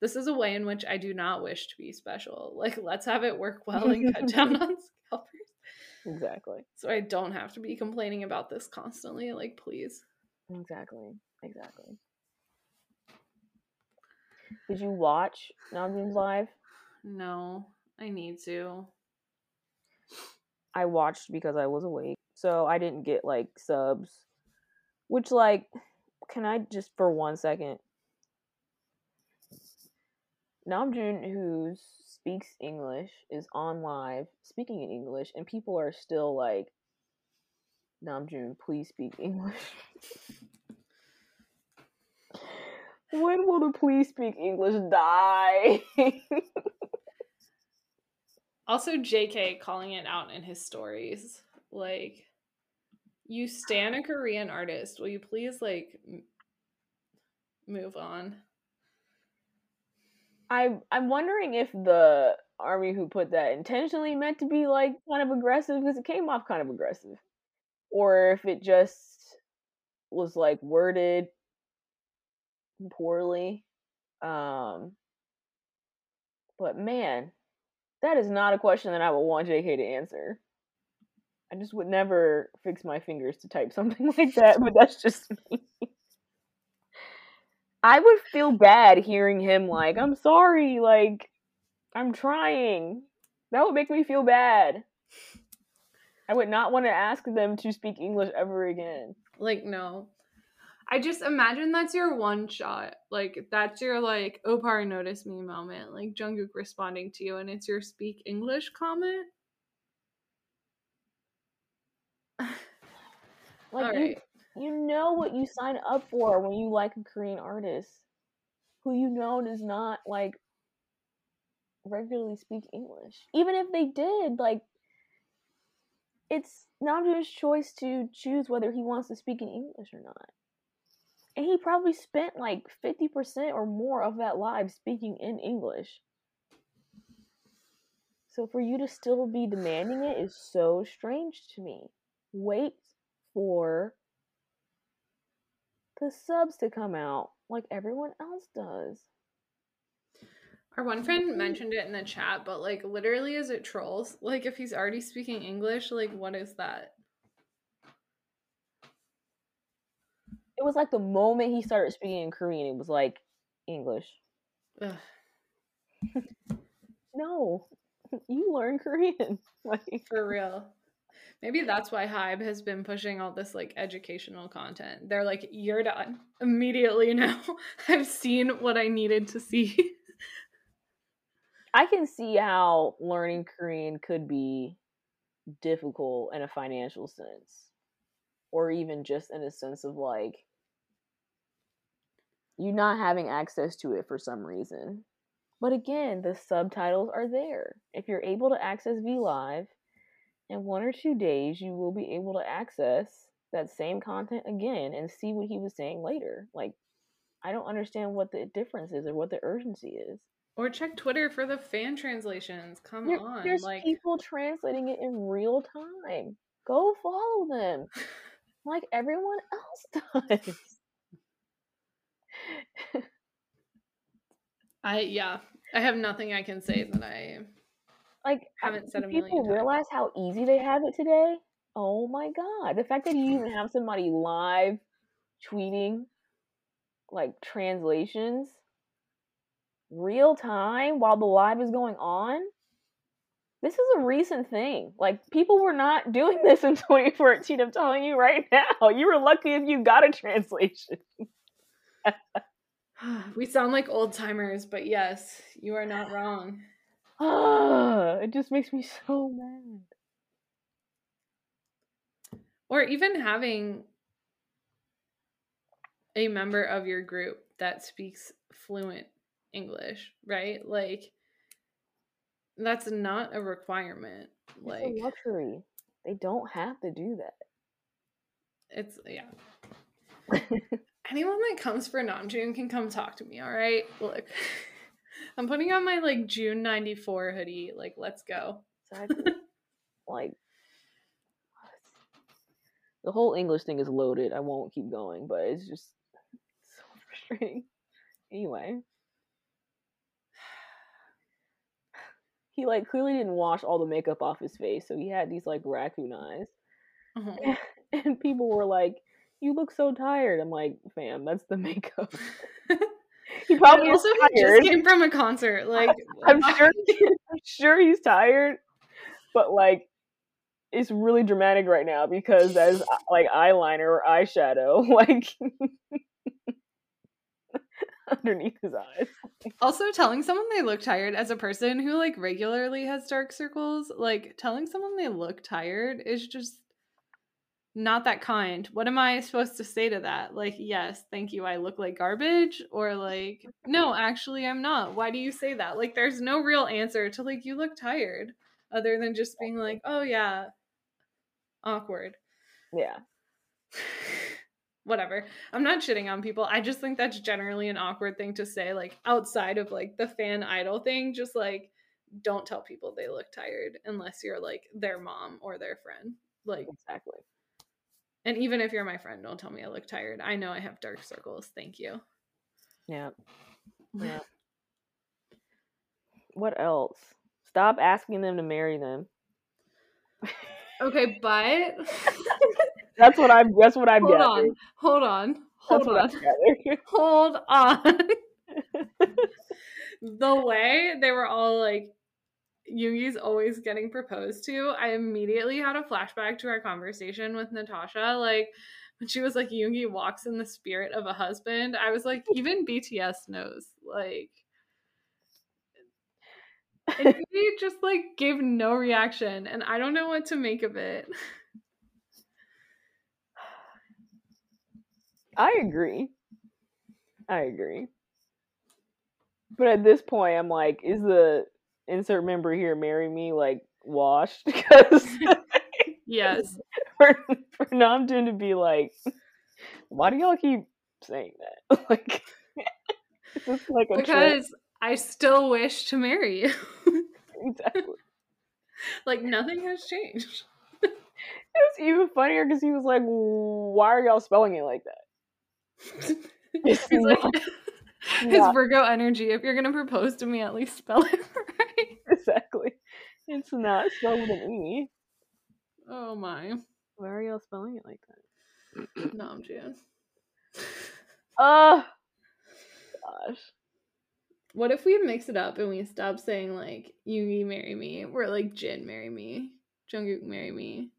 this is a way in which I do not wish to be special. Like, let's have it work well and cut down on scalpers. Exactly. So I don't have to be complaining about this constantly, like, please. Exactly. Did you watch Namjoon's live? No, I need to. I watched because I was awake, so I didn't get, like, subs. Which, like, can I just for 1 second? Namjoon, who's speaks English, is on live speaking in English, and people are still like, Namjoon, please speak English. When will the please speak English die? Also, JK calling it out in his stories. Like, you stan a Korean artist. Will you please, like, move on? I'm wondering if the ARMY who put that intentionally meant to be, like, kind of aggressive, because it came off kind of aggressive. Or if it just was, like, worded poorly. But, man, that is not a question that I would want JK to answer. I just would never fix my fingers to type something like that, but that's just me. I would feel bad hearing him, like, I'm sorry, like, I'm trying. That would make me feel bad. I would not want to ask them to speak English ever again. Like, no. I just imagine that's your one shot. Like, that's your, like, Opar noticed me moment. Like, Jungkook responding to you, and it's your speak English comment. Like, all right. You know what you sign up for when you like a Korean artist who you know does not, like, regularly speak English. Even if they did, like, it's Namjoon's choice to choose whether he wants to speak in English or not. And he probably spent, like, 50% or more of that live speaking in English. So for you to still be demanding it is so strange to me. Wait for the subs to come out like everyone else does. Our one friend mentioned it in the chat, but like literally is it trolls? Like if he's already speaking English, like what is that? It was like the moment he started speaking in Korean, it was like English. Ugh. No, you learn Korean. Like for real. Maybe that's why HYBE has been pushing all this like educational content. They're like, you're done immediately now. I've seen what I needed to see. I can see how learning Korean could be difficult in a financial sense, or even just in a sense of like you not having access to it for some reason. But again, the subtitles are there. If you're able to access VLive, in 1 or 2 days, you will be able to access that same content again and see what he was saying later. Like, I don't understand what the difference is or what the urgency is. Or check Twitter for the fan translations. Come on. There's like people translating it in real time. Go follow them like everyone else does. I have nothing I can say that I like haven't said a million times. People realize how easy they have it today. Oh my God. The fact that you even have somebody live tweeting like translations real time while the live is going on. This is a recent thing. Like, people were not doing this in 2014. I'm telling you right now. You were lucky if you got a translation. We sound like old timers, but yes, you are not wrong. It just makes me so mad. Or even having a member of your group that speaks fluent English, right? Like, that's not a requirement. Like, it's a luxury. They don't have to do that. It's, yeah. Anyone that comes for Namjoon can come talk to me, all right? Look, I'm putting on my, like, June 94 hoodie. Like, let's go. Exactly. Like, the whole English thing is loaded. I won't keep going, but it's just so frustrating. Anyway. He, like, clearly didn't wash all the makeup off his face, so he had these, like, raccoon eyes. Uh-huh. And people were like, you look so tired. I'm like, fam, that's the makeup. He probably also just came from a concert. Like, I'm sure he's tired, but, like, it's really dramatic right now because that's, like, eyeliner or eyeshadow, like... underneath his eyes. Also, telling someone they look tired, as a person who like regularly has dark circles, like telling someone they look tired is just not that kind. What am I supposed to say to that? Like, yes, thank you, I look like garbage, or like, no, actually I'm not. Why do you say that? Like, there's no real answer to like, you look tired, other than just being like, oh yeah, awkward. Yeah. Whatever. I'm not shitting on people. I just think that's generally an awkward thing to say, like, outside of, like, the fan idol thing. Just, like, don't tell people they look tired unless you're, like, their mom or their friend. Like, exactly. And even if you're my friend, don't tell me I look tired. I know I have dark circles. Thank you. Yeah. Yeah. What else? Stop asking them to marry them. Okay, but... That's what I'm getting. Hold on. The way they were all like, Yoongi's always getting proposed to, I immediately had a flashback to our conversation with Natasha. Like, when she was like, Yoongi walks in the spirit of a husband, I was like, even BTS knows. Like, and Yoongi just like gave no reaction, and I don't know what to make of it. I agree. But at this point, I'm like, is the insert member here marry me like washed? Because yes, for Namjoon to be like, why do y'all keep saying that? Like, it's just like a because trick. I still wish to marry you. Exactly. Like, nothing has changed. It's even funnier because he was like, why are y'all spelling it like that? It's he's not, like, his not. Virgo energy, if you're going to propose to me, at least spell it right. Exactly. It's not spelled with an E. Oh my. Why are y'all spelling it like that? No, I'm Jan. Gosh. What if we mix it up and we stop saying, like, Yoongi, marry me? We're like, Jin, marry me. Jungkook, marry me.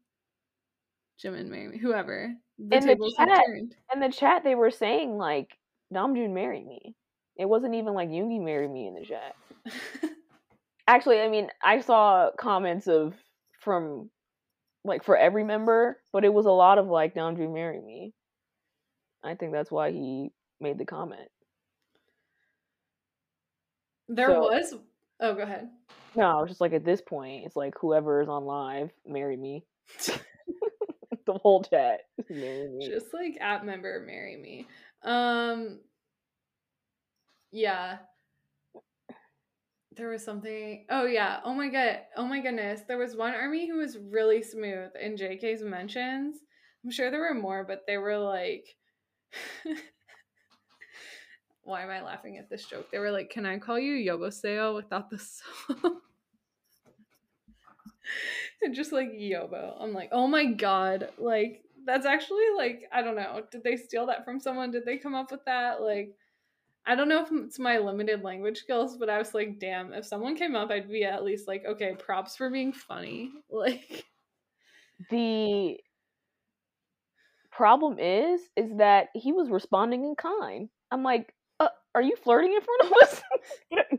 Jimin, marry me. Whoever. In the chat, they were saying, like, Namjoon, marry me. It wasn't even like Yoongi, marry me in the chat. Actually, I mean, I saw comments from, like, for every member, but it was a lot of, like, Namjoon, marry me. I think that's why he made the comment. Oh, go ahead. No, it's just like at this point, it's like whoever is on live, marry me. The whole chat, marry me. Just like app member, marry me. Yeah. There was something. Oh yeah. Oh my god. Oh my goodness. There was one ARMY who was really smooth in JK's mentions. I'm sure there were more, but they were like. Why am I laughing at this joke? They were like, can I call you Yoboseo without the song? And just like, Yobo. I'm like, oh my god. Like, that's actually like, I don't know. Did they steal that from someone? Did they come up with that? Like, I don't know if it's my limited language skills, but I was like, damn, if someone came up, I'd be at least like, okay, props for being funny. Like. The problem is that he was responding in kind. I'm like, are you flirting in front of us?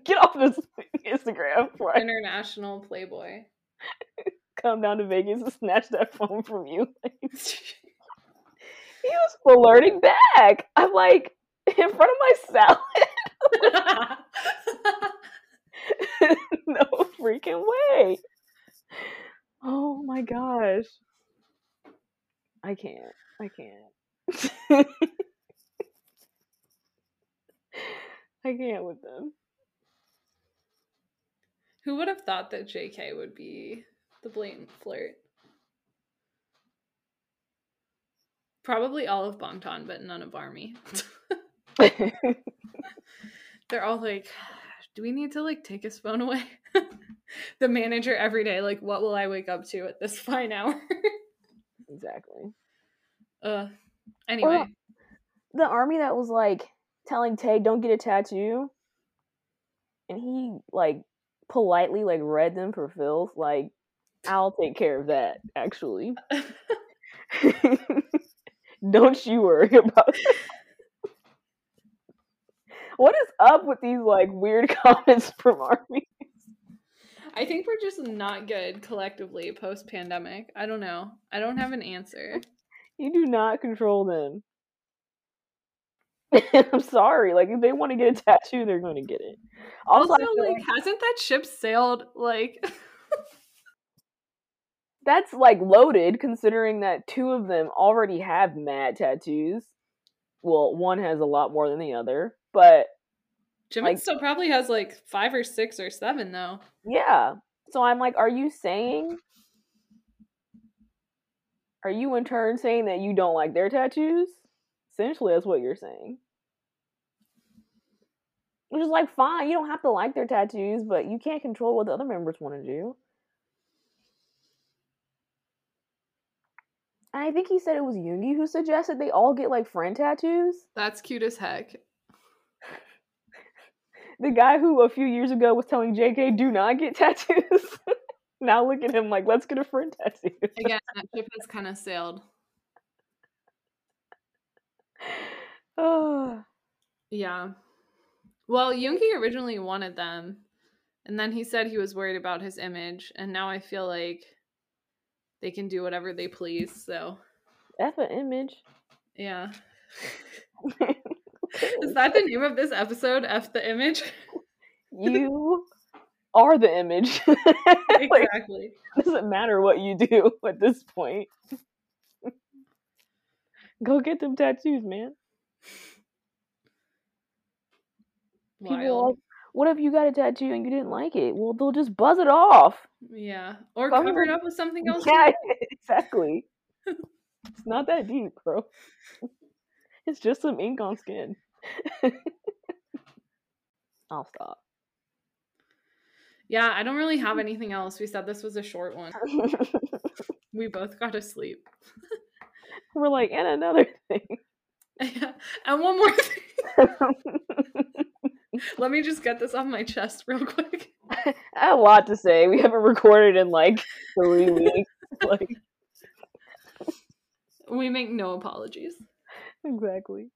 Get off this Instagram. Right? International Playboy. Come down to Vegas and snatch that phone from you. He was flirting back. I'm like, in front of my salad? No freaking way. Oh my gosh. I can't. I can't with them. Who would have thought that JK would be the blatant flirt? Probably all of Bangtan, but none of ARMY. They're all like, do we need to, like, take his phone away? The manager every day, like, what will I wake up to at this fine hour? Exactly. Anyway. Or the ARMY that was like, telling Tae, don't get a tattoo. And he, like, politely, like, read them for filth. Like, I'll take care of that, actually. Don't you worry about that. What is up with these, like, weird comments from ARMY? I think we're just not good collectively post-pandemic. I don't know. I don't have an answer. You do not control them. I'm sorry, like, if they want to get a tattoo, they're going to get it. Also like, hasn't that ship sailed? Like, that's, like, loaded, considering that two of them already have mad tattoos. Well, one has a lot more than the other, but Jimin, like, still probably has, like, 5 or 6 or 7, though. Yeah. So I'm like, are you in turn saying that you don't like their tattoos? Essentially, that's what you're saying. Which is like, fine, you don't have to like their tattoos, but you can't control what the other members want to do. And I think he said it was Yoongi who suggested they all get, like, friend tattoos. That's cute as heck. The guy who a few years ago was telling JK, do not get tattoos. Now look at him like, let's get a friend tattoo. Again, that ship has kind of sailed. Oh yeah, well, Yoongi originally wanted them, and then he said he was worried about his image, and now I feel like they can do whatever they please. So F an image. Yeah. Is that the name of this episode? F the image. You are the image. Exactly. Like, it doesn't matter what you do at this point. Go get them tattoos, man. Wild. what if you got a tattoo and you didn't like it? Well, they'll just buzz it off. Yeah. Or cover it up with something else. Yeah, exactly. It's not that deep, bro. It's just some ink on skin. I'll stop. Yeah, I don't really have anything else. We said this was a short one. We both got to sleep. We're like, and another thing. Yeah. And one more thing. Let me just get this off my chest real quick. I have a lot to say. We haven't recorded in like 3 weeks. Like, we make no apologies. Exactly.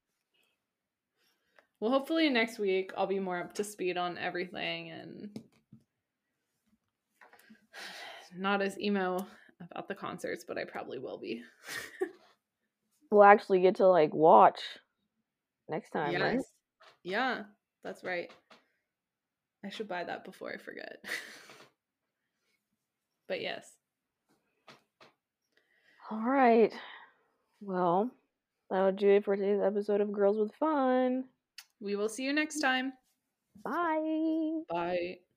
Well, hopefully next week I'll be more up to speed on everything and not as emo about the concerts, but I probably will be. We'll actually get to like watch next time, yes. Right? Yeah, that's right. I should buy that before I forget. But yes. All right. Well, that'll do it for today's episode of Girls with Fun. We will see you next time. Bye. Bye.